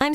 I'm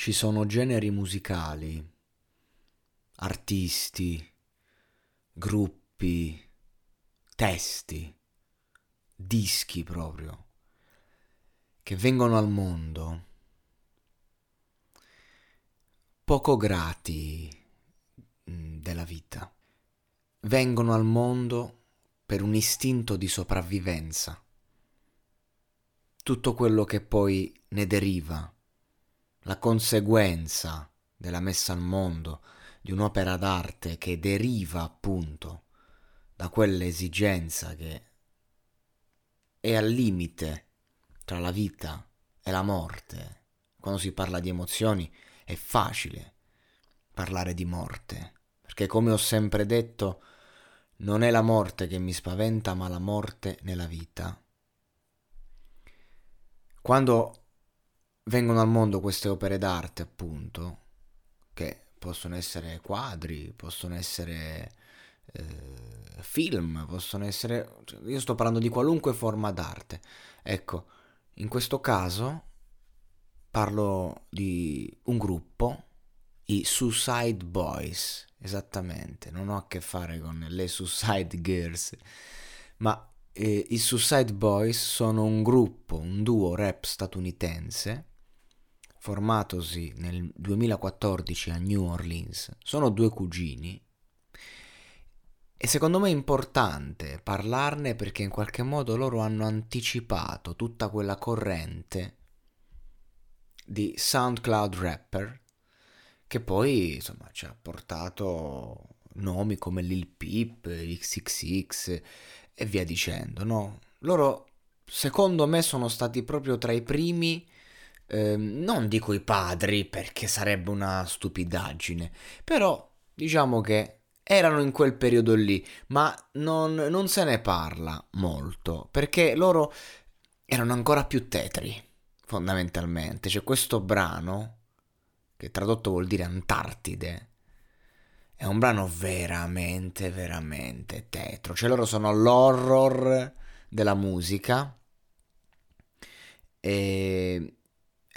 Ci sono generi musicali, artisti, gruppi, testi, dischi proprio, che vengono al mondo poco grati della vita. Vengono al mondo per un istinto di sopravvivenza. Tutto quello che poi ne deriva, la conseguenza della messa al mondo di un'opera d'arte che deriva appunto da quell'esigenza che è al limite tra la vita e la morte. Quando si parla di emozioni è facile parlare di morte, perché come ho sempre detto non è la morte che mi spaventa, ma la morte nella vita. Quando vengono al mondo queste opere d'arte, appunto, che possono essere quadri, possono essere film, possono essere... Io sto parlando di qualunque forma d'arte. Ecco, in questo caso parlo di un gruppo, i Suicide Boys, esattamente. Non ho a che fare con le Suicide Girls, ma i Suicide Boys sono un gruppo, un duo rap statunitense, formatosi nel 2014 a New Orleans. Sono due cugini e secondo me è importante parlarne perché in qualche modo loro hanno anticipato tutta quella corrente di SoundCloud rapper che poi insomma ci ha portato nomi come Lil Peep, XXX e via dicendo, no? Loro secondo me sono stati proprio tra i primi. Non dico i padri perché sarebbe una stupidaggine, però diciamo che erano in quel periodo lì, ma non se ne parla molto perché loro erano ancora più tetri fondamentalmente. C'è questo brano che tradotto vuol dire Antartide, è un brano veramente tetro, cioè loro sono l'horror della musica e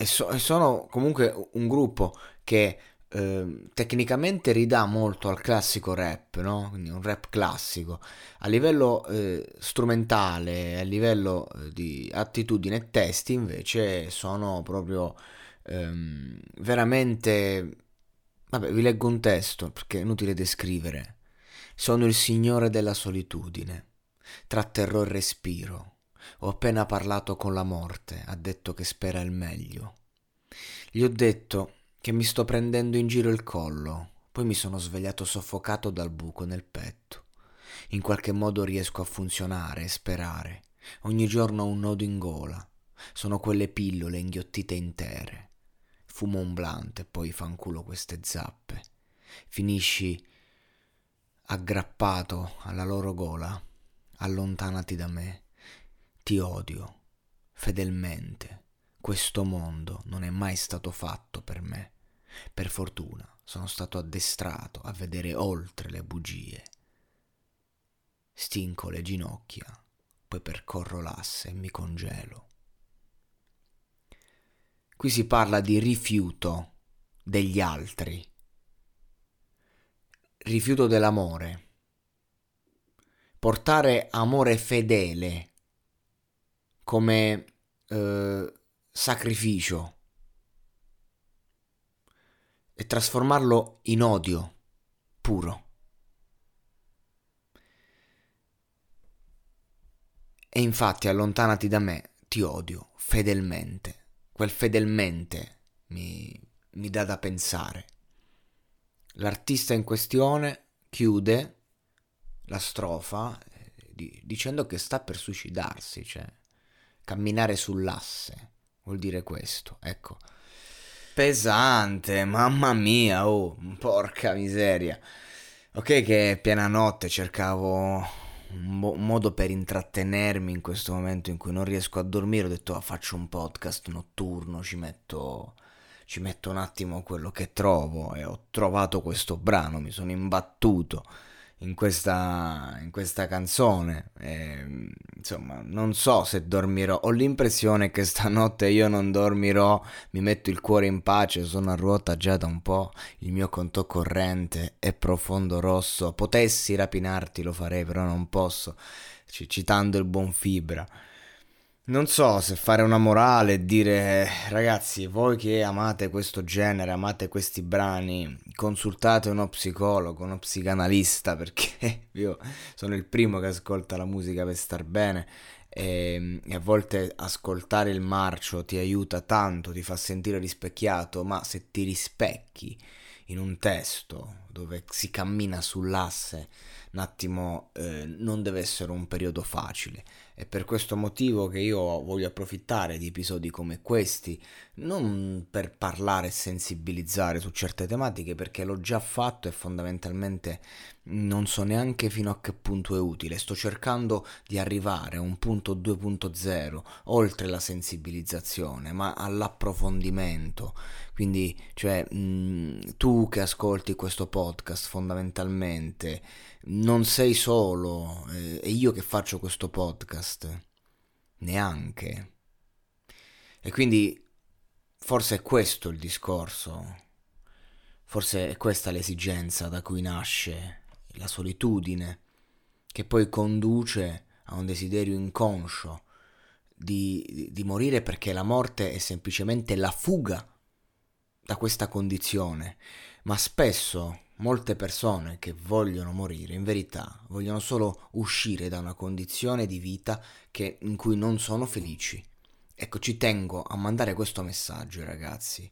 sono comunque un gruppo che tecnicamente ridà molto al classico rap, no? Quindi un rap classico a livello strumentale, a livello di attitudine e testi invece sono proprio veramente... Vabbè, vi leggo un testo perché è inutile descrivere. Sono il signore della solitudine, tra terrore e respiro. Ho appena parlato con la morte, ha detto che spera il meglio. Gli ho detto che mi sto prendendo in giro il collo, poi mi sono svegliato soffocato dal buco nel petto. In qualche modo riesco a funzionare e sperare. Ogni giorno ho un nodo in gola. Sono quelle pillole inghiottite intere. Fumo un blunt e poi fanculo queste zappe. Finisci aggrappato alla loro gola. Allontanati da me. Ti odio, fedelmente, questo mondo non è mai stato fatto per me. Per fortuna sono stato addestrato a vedere oltre le bugie. Stinco le ginocchia, poi percorro l'asse e mi congelo. Qui si parla di rifiuto degli altri, rifiuto dell'amore, portare amore fedele come sacrificio e trasformarlo in odio puro. E infatti allontanati da me, ti odio fedelmente. Quel fedelmente mi dà da pensare. L'artista in questione chiude la strofa dicendo che sta per suicidarsi, cioè camminare sull'asse vuol dire questo, ecco. Pesante, mamma mia, oh, porca miseria. Ok che è piena notte, cercavo un modo per intrattenermi in questo momento in cui non riesco a dormire, ho detto faccio un podcast notturno, ci metto un attimo quello che trovo, e ho trovato questo brano, mi sono imbattuto in questa canzone, e, insomma, non so se dormirò, ho l'impressione che stanotte io non dormirò, mi metto il cuore in pace, sono a ruota già da un po', il mio conto corrente è profondo rosso, potessi rapinarti lo farei però non posso, citando il buon Fibra. Non so se fare una morale e dire ragazzi, voi che amate questo genere, amate questi brani, consultate uno psicologo, uno psicanalista, perché io sono il primo che ascolta la musica per star bene e a volte ascoltare il marcio ti aiuta tanto, ti fa sentire rispecchiato, ma se ti rispecchi in un testo dove si cammina sull'asse un attimo, non deve essere un periodo facile. È per questo motivo che io voglio approfittare di episodi come questi, non per parlare e sensibilizzare su certe tematiche, perché l'ho già fatto e fondamentalmente non so neanche fino a che punto è utile. Sto cercando di arrivare a un punto 2.0 oltre la sensibilizzazione, ma all'approfondimento. Quindi, cioè, tu che ascolti questo podcast fondamentalmente non sei solo, e io che faccio questo podcast neanche. E quindi forse è questo il discorso, forse è questa l'esigenza da cui nasce la solitudine, che poi conduce a un desiderio inconscio di morire, perché la morte è semplicemente la fuga da questa condizione. Ma spesso molte persone che vogliono morire, in verità, vogliono solo uscire da una condizione di vita in cui non sono felici. Ecco, ci tengo a mandare questo messaggio, ragazzi.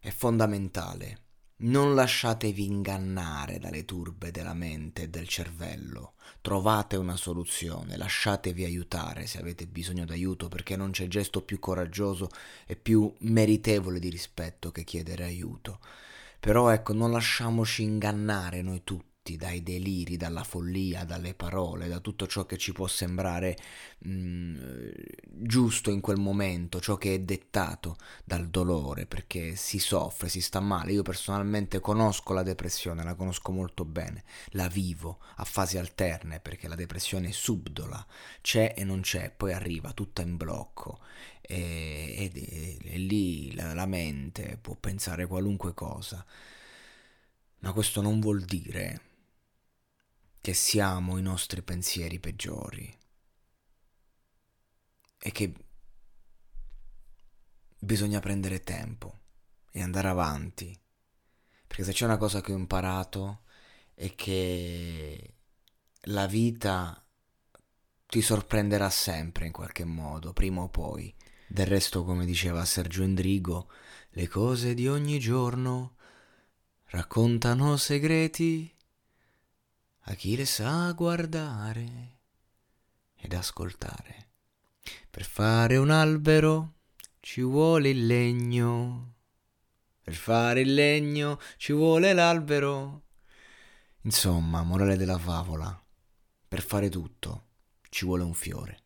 È fondamentale. Non lasciatevi ingannare dalle turbe della mente e del cervello. Trovate una soluzione, lasciatevi aiutare se avete bisogno d'aiuto, perché non c'è gesto più coraggioso e più meritevole di rispetto che chiedere aiuto. Però ecco, non lasciamoci ingannare noi tutti dai deliri, dalla follia, dalle parole, da tutto ciò che ci può sembrare giusto in quel momento, ciò che è dettato dal dolore, perché si soffre, si sta male. Io personalmente conosco la depressione, la conosco molto bene, la vivo a fasi alterne, perché la depressione è subdola, c'è e non c'è, poi arriva tutta in blocco. E lì la mente può pensare qualunque cosa, ma questo non vuol dire che siamo i nostri pensieri peggiori e che bisogna prendere tempo e andare avanti, perché se c'è una cosa che ho imparato è che la vita ti sorprenderà sempre in qualche modo, prima o poi. Del resto, come diceva Sergio Endrigo, le cose di ogni giorno raccontano segreti a chi le sa guardare ed ascoltare. Per fare un albero ci vuole il legno, per fare il legno ci vuole l'albero. Insomma, morale della favola, per fare tutto ci vuole un fiore.